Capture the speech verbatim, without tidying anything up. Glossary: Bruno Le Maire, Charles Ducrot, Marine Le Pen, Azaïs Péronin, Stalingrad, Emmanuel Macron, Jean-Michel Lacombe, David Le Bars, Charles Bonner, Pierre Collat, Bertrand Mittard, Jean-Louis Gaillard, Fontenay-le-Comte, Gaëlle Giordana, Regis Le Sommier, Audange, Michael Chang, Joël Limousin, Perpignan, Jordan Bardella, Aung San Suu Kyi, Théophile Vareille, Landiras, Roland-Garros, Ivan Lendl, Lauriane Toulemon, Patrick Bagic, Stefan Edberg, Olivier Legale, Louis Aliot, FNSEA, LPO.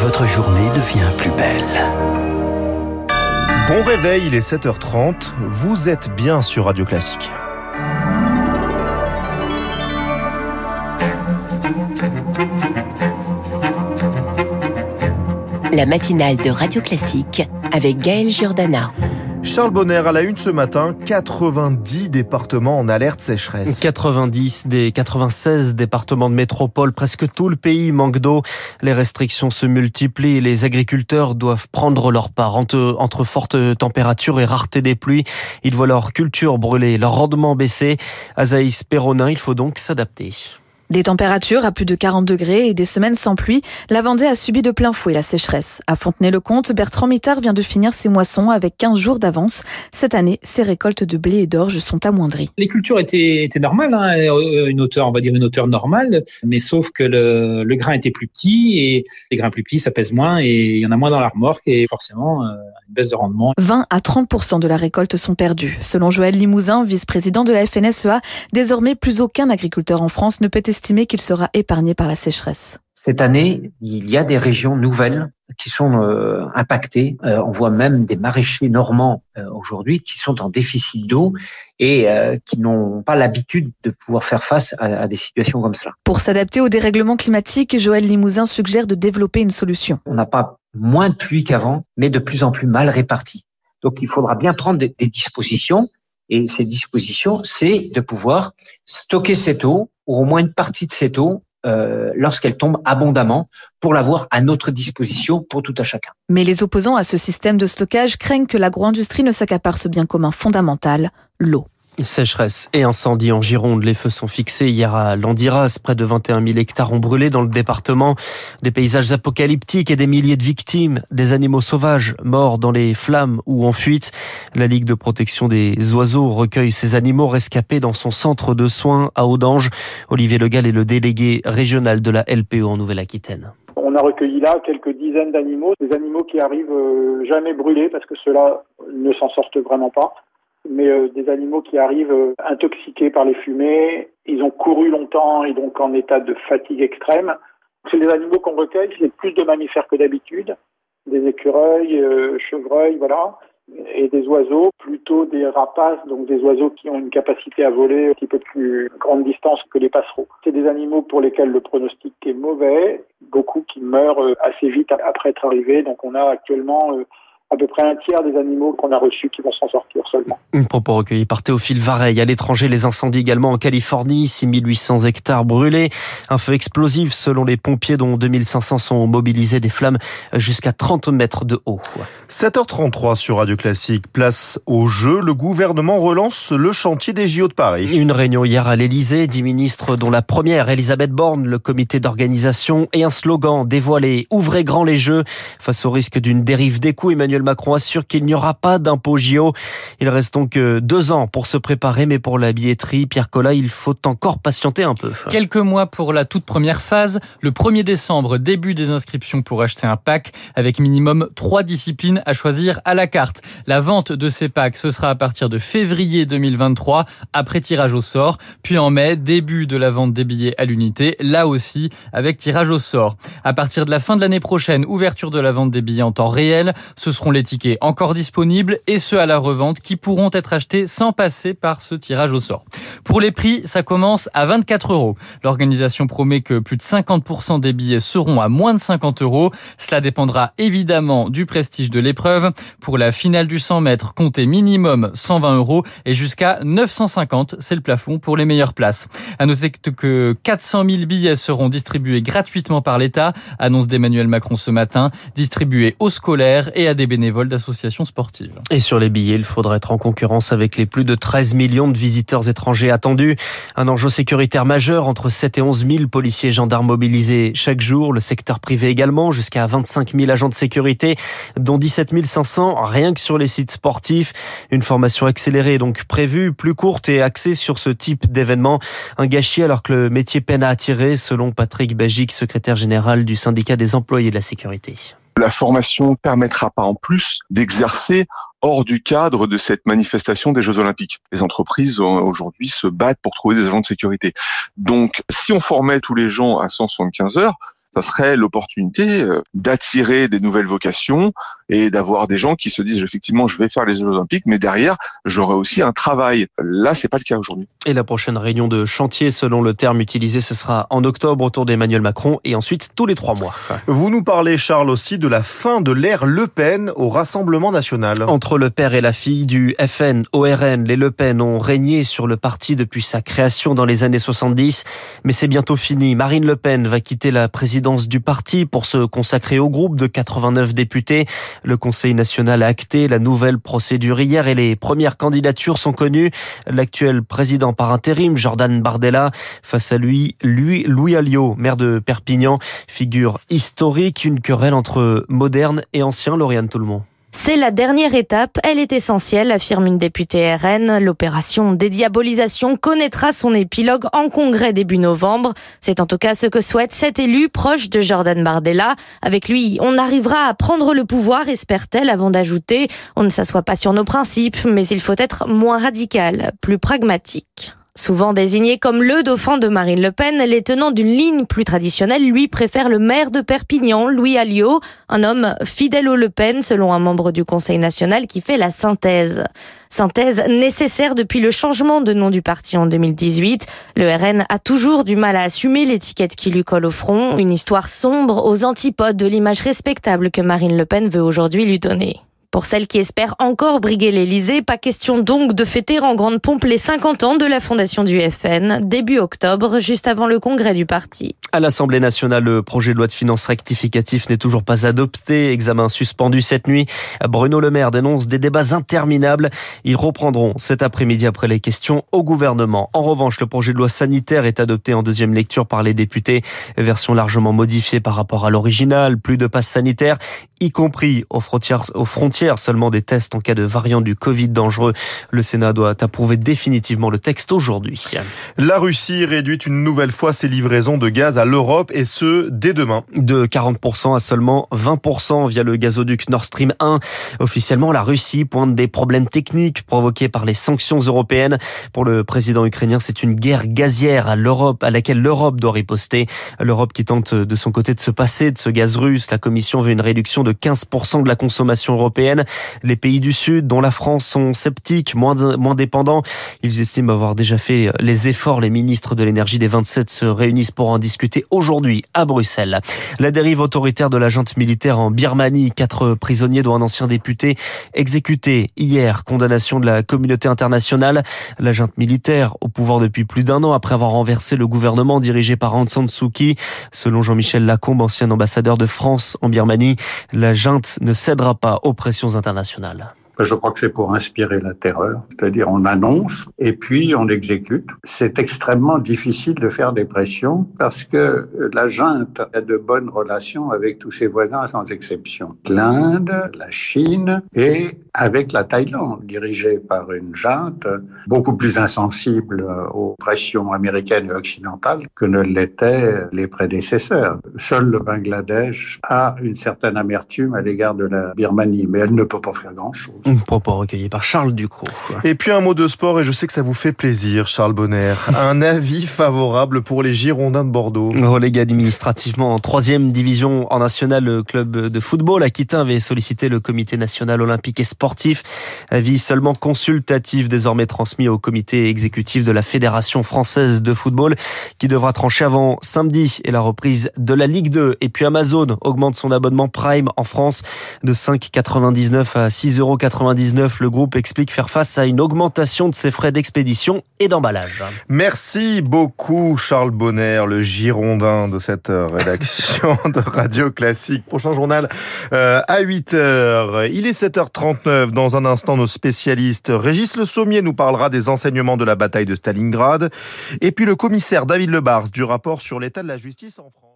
votre journée devient plus belle. Bon réveil, il est sept heures trente. Vous êtes bien sur Radio Classique. La matinale de Radio Classique avec Gaëlle Giordana. Charles Bonner à la une ce matin, quatre-vingt-dix départements en alerte sécheresse. quatre-vingt-dix des quatre-vingt-seize départements de métropole, presque tout le pays manque d'eau. Les restrictions se multiplient et les agriculteurs doivent prendre leur part. Entre, entre fortes températures et rareté des pluies, ils voient leur culture brûler, leur rendement baisser. Azaïs Péronin, il faut donc s'adapter. Des températures à plus de quarante degrés et des semaines sans pluie, la Vendée a subi de plein fouet la sécheresse. À Fontenay-le-Comte, Bertrand Mittard vient de finir ses moissons avec quinze jours d'avance. Cette année, ses récoltes de blé et d'orge sont amoindries. Les cultures étaient, étaient normales, hein, une hauteur, on va dire une hauteur normale, mais sauf que le, le grain était plus petit et les grains plus petits, ça pèse moins et il y en a moins dans la remorque et forcément euh, une baisse de rendement. vingt à trente pour cent de la récolte sont perdues. Selon Joël Limousin, vice-président de la F N S E A, désormais plus aucun agriculteur en France ne peut être estimé qu'il sera épargné par la sécheresse. Cette année, il y a des régions nouvelles qui sont euh, impactées. Euh, on voit même des maraîchers normands euh, aujourd'hui qui sont en déficit d'eau et euh, qui n'ont pas l'habitude de pouvoir faire face à, à des situations comme cela. Pour s'adapter au dérèglement climatique, Joël Limousin suggère de développer une solution. On n'a pas moins de pluie qu'avant, mais de plus en plus mal répartie. Donc il faudra bien prendre des, des dispositions. Et ces dispositions, c'est de pouvoir stocker cette eau, ou au moins une partie de cette eau, euh, lorsqu'elle tombe abondamment, pour l'avoir à notre disposition pour tout à chacun. Mais les opposants à ce système de stockage craignent que l'agro-industrie ne s'accapare ce bien commun fondamental, l'eau. Sécheresse et incendie en Gironde. Les feux sont fixés hier à Landiras. Près de vingt et un mille hectares ont brûlé dans le département. Des paysages apocalyptiques et des milliers de victimes. Des animaux sauvages morts dans les flammes ou en fuite. La Ligue de protection des oiseaux recueille ces animaux rescapés dans son centre de soins à Audange. Olivier Legale est le délégué régional de la L P O en Nouvelle-Aquitaine. On a recueilli là quelques dizaines d'animaux. Des animaux qui arrivent jamais brûlés parce que ceux-là ne s'en sortent vraiment pas. Mais euh, des animaux qui arrivent euh, intoxiqués par les fumées, ils ont couru longtemps et donc en état de fatigue extrême. C'est des animaux qu'on recueille, c'est plus de mammifères que d'habitude, des écureuils, euh, chevreuils, voilà, et des oiseaux, plutôt des rapaces, donc des oiseaux qui ont une capacité à voler un petit peu plus grande distance que les passereaux. C'est des animaux pour lesquels le pronostic est mauvais, beaucoup qui meurent euh, assez vite après être arrivés, donc on a actuellement... Euh, à peu près un tiers des animaux qu'on a reçus qui vont s'en sortir seulement. Une propos recueillie par Théophile Vareille. À l'étranger, les incendies également en Californie, six mille huit cents hectares brûlés. Un feu explosif selon les pompiers dont deux mille cinq cents sont mobilisés, des flammes jusqu'à trente mètres de haut. Ouais. sept heures trente-trois sur Radio Classique, place au jeu. Le gouvernement relance le chantier des J O de Paris. Une réunion hier à l'Elysée, dix ministres dont la première, Elisabeth Borne, le comité d'organisation et un slogan dévoilé, ouvrez grand les Jeux. Face au risque d'une dérive des coûts, Emmanuel Macron assure qu'il n'y aura pas d'impôt J O. Il reste donc deux ans pour se préparer, mais pour la billetterie, Pierre Collat, il faut encore patienter un peu. Quelques mois pour la toute première phase. Le premier décembre, début des inscriptions pour acheter un pack, avec minimum trois disciplines à choisir à la carte. La vente de ces packs, ce sera à partir de février deux mille vingt-trois, après tirage au sort. Puis en mai, début de la vente des billets à l'unité, là aussi, avec tirage au sort. À partir de la fin de l'année prochaine, ouverture de la vente des billets en temps réel. Ce seront les tickets encore disponibles et ceux à la revente qui pourront être achetés sans passer par ce tirage au sort. Pour les prix, ça commence à vingt-quatre euros. L'organisation promet que plus de cinquante pour cent des billets seront à moins de cinquante euros. Cela dépendra évidemment du prestige de l'épreuve. Pour la finale du cent mètres, comptez minimum cent vingt euros et jusqu'à neuf cent cinquante, c'est le plafond pour les meilleures places. À noter que quatre cent mille billets seront distribués gratuitement par l'État, annonce d'Emmanuel Macron ce matin, distribués aux scolaires et à des bénévoles d'associations sportives. Et sur les billets, il faudra être en concurrence avec les plus de treize millions de visiteurs étrangers attendus. Un enjeu sécuritaire majeur, entre sept et onze mille policiers et gendarmes mobilisés chaque jour. Le secteur privé également, jusqu'à vingt-cinq mille agents de sécurité, dont dix-sept mille cinq cents rien que sur les sites sportifs. Une formation accélérée est donc prévue, plus courte et axée sur ce type d'événement. Un gâchis alors que le métier peine à attirer, selon Patrick Bagic, secrétaire général du syndicat des employés de la sécurité. La formation ne permettra pas en plus d'exercer hors du cadre de cette manifestation des Jeux Olympiques. Les entreprises aujourd'hui se battent pour trouver des agents de sécurité. Donc si on formait tous les gens à cent soixante-quinze heures, ça serait l'opportunité d'attirer des nouvelles vocations et d'avoir des gens qui se disent effectivement je vais faire les Jeux Olympiques, mais derrière j'aurai aussi un travail. Là, c'est pas le cas aujourd'hui. Et la prochaine réunion de chantier, selon le terme utilisé, ce sera en octobre autour d'Emmanuel Macron et ensuite tous les trois mois. Vous nous parlez, Charles, aussi de la fin de l'ère Le Pen au Rassemblement national. Entre le père et la fille du F N, O R N, les Le Pen ont régné sur le parti depuis sa création dans les années soixante-dix, mais c'est bientôt fini. Marine Le Pen va quitter la présidence du parti pour se consacrer au groupe de quatre-vingt-neuf députés. Le Conseil national a acté la nouvelle procédure hier et les premières candidatures sont connues. L'actuel président par intérim, Jordan Bardella, face à lui, lui Louis Aliot, maire de Perpignan, figure historique, une querelle entre modernes et anciens, Lauriane Toulemon. C'est la dernière étape, elle est essentielle, affirme une députée R N. L'opération dédiabolisation connaîtra son épilogue en congrès début novembre. C'est en tout cas ce que souhaite cet élu proche de Jordan Bardella. Avec lui, on arrivera à prendre le pouvoir, espère-t-elle, avant d'ajouter « On ne s'assoit pas sur nos principes, mais il faut être moins radical, plus pragmatique ». Souvent désigné comme le dauphin de Marine Le Pen, les tenants d'une ligne plus traditionnelle lui préfèrent le maire de Perpignan, Louis Aliot, un homme fidèle au Le Pen, selon un membre du Conseil national qui fait la synthèse. Synthèse nécessaire depuis le changement de nom du parti en deux mille dix-huit. Le R N a toujours du mal à assumer l'étiquette qui lui colle au front, une histoire sombre aux antipodes de l'image respectable que Marine Le Pen veut aujourd'hui lui donner. Pour celles qui espèrent encore briguer l'Elysée, pas question donc de fêter en grande pompe les cinquante ans de la fondation du F N, début octobre, juste avant le congrès du parti. À l'Assemblée nationale, le projet de loi de finances rectificatif n'est toujours pas adopté. Examen suspendu cette nuit. Bruno Le Maire dénonce des débats interminables. Ils reprendront cet après-midi après les questions au gouvernement. En revanche, le projet de loi sanitaire est adopté en deuxième lecture par les députés. Version largement modifiée par rapport à l'original. Plus de passe sanitaire, y compris aux frontières, aux frontières seulement des tests en cas de variant du Covid dangereux. Le Sénat doit approuver définitivement le texte aujourd'hui. La Russie réduit une nouvelle fois ses livraisons de gaz à l'Europe et ce, dès demain. De quarante pour cent à seulement vingt pour cent via le gazoduc Nord Stream un. Officiellement, la Russie pointe des problèmes techniques provoqués par les sanctions européennes. Pour le président ukrainien, c'est une guerre gazière à l'Europe, à laquelle l'Europe doit riposter. L'Europe qui tente de son côté de se passer de ce gaz russe. La Commission veut une réduction de quinze pour cent de la consommation européenne. Les pays du Sud, dont la France, sont sceptiques, moins, moins dépendants. Ils estiment avoir déjà fait les efforts. Les ministres de l'énergie des vingt-sept se réunissent pour en discuter aujourd'hui à Bruxelles. La dérive autoritaire de la junte militaire en Birmanie. Quatre prisonniers, dont un ancien député, exécutés hier. Condamnation de la communauté internationale. La junte militaire, au pouvoir depuis plus d'un an, après avoir renversé le gouvernement dirigé par Aung San Suu Kyi. Selon Jean-Michel Lacombe, ancien ambassadeur de France en Birmanie, la junte ne cédera pas aux pressions internationales. Je crois que c'est pour inspirer la terreur, c'est-à-dire on annonce et puis on exécute. C'est extrêmement difficile de faire des pressions parce que la junte a de bonnes relations avec tous ses voisins sans exception. L'Inde, la Chine et avec la Thaïlande, dirigée par une junte beaucoup plus insensible aux pressions américaines et occidentales que ne l'étaient les prédécesseurs. Seul le Bangladesh a une certaine amertume à l'égard de la Birmanie, mais elle ne peut pas faire grand-chose. Propos recueilli par Charles Ducrot. Et puis un mot de sport, et je sais que ça vous fait plaisir, Charles Bonner. Un avis favorable pour les Girondins de Bordeaux. Relégué administrativement en troisième division en nationale, le club de football aquitain avait sollicité le comité national olympique et sportif. Avis seulement consultatif, désormais transmis au comité exécutif de la Fédération française de football, qui devra trancher avant samedi et la reprise de la Ligue deux. Et puis Amazon augmente son abonnement Prime en France de cinq euros quatre-vingt-dix-neuf à six euros quatre-vingt-dix-neuf. Le groupe explique faire face à une augmentation de ses frais d'expédition et d'emballage. Merci beaucoup Charles Bonner, le Girondin de cette rédaction de Radio Classique. Prochain journal euh, à huit heures. Il est sept heures trente-neuf. Dans un instant, nos spécialistes. Regis Le Sommier nous parlera des enseignements de la bataille de Stalingrad. Et puis le commissaire David Le Bars du rapport sur l'état de la justice en France.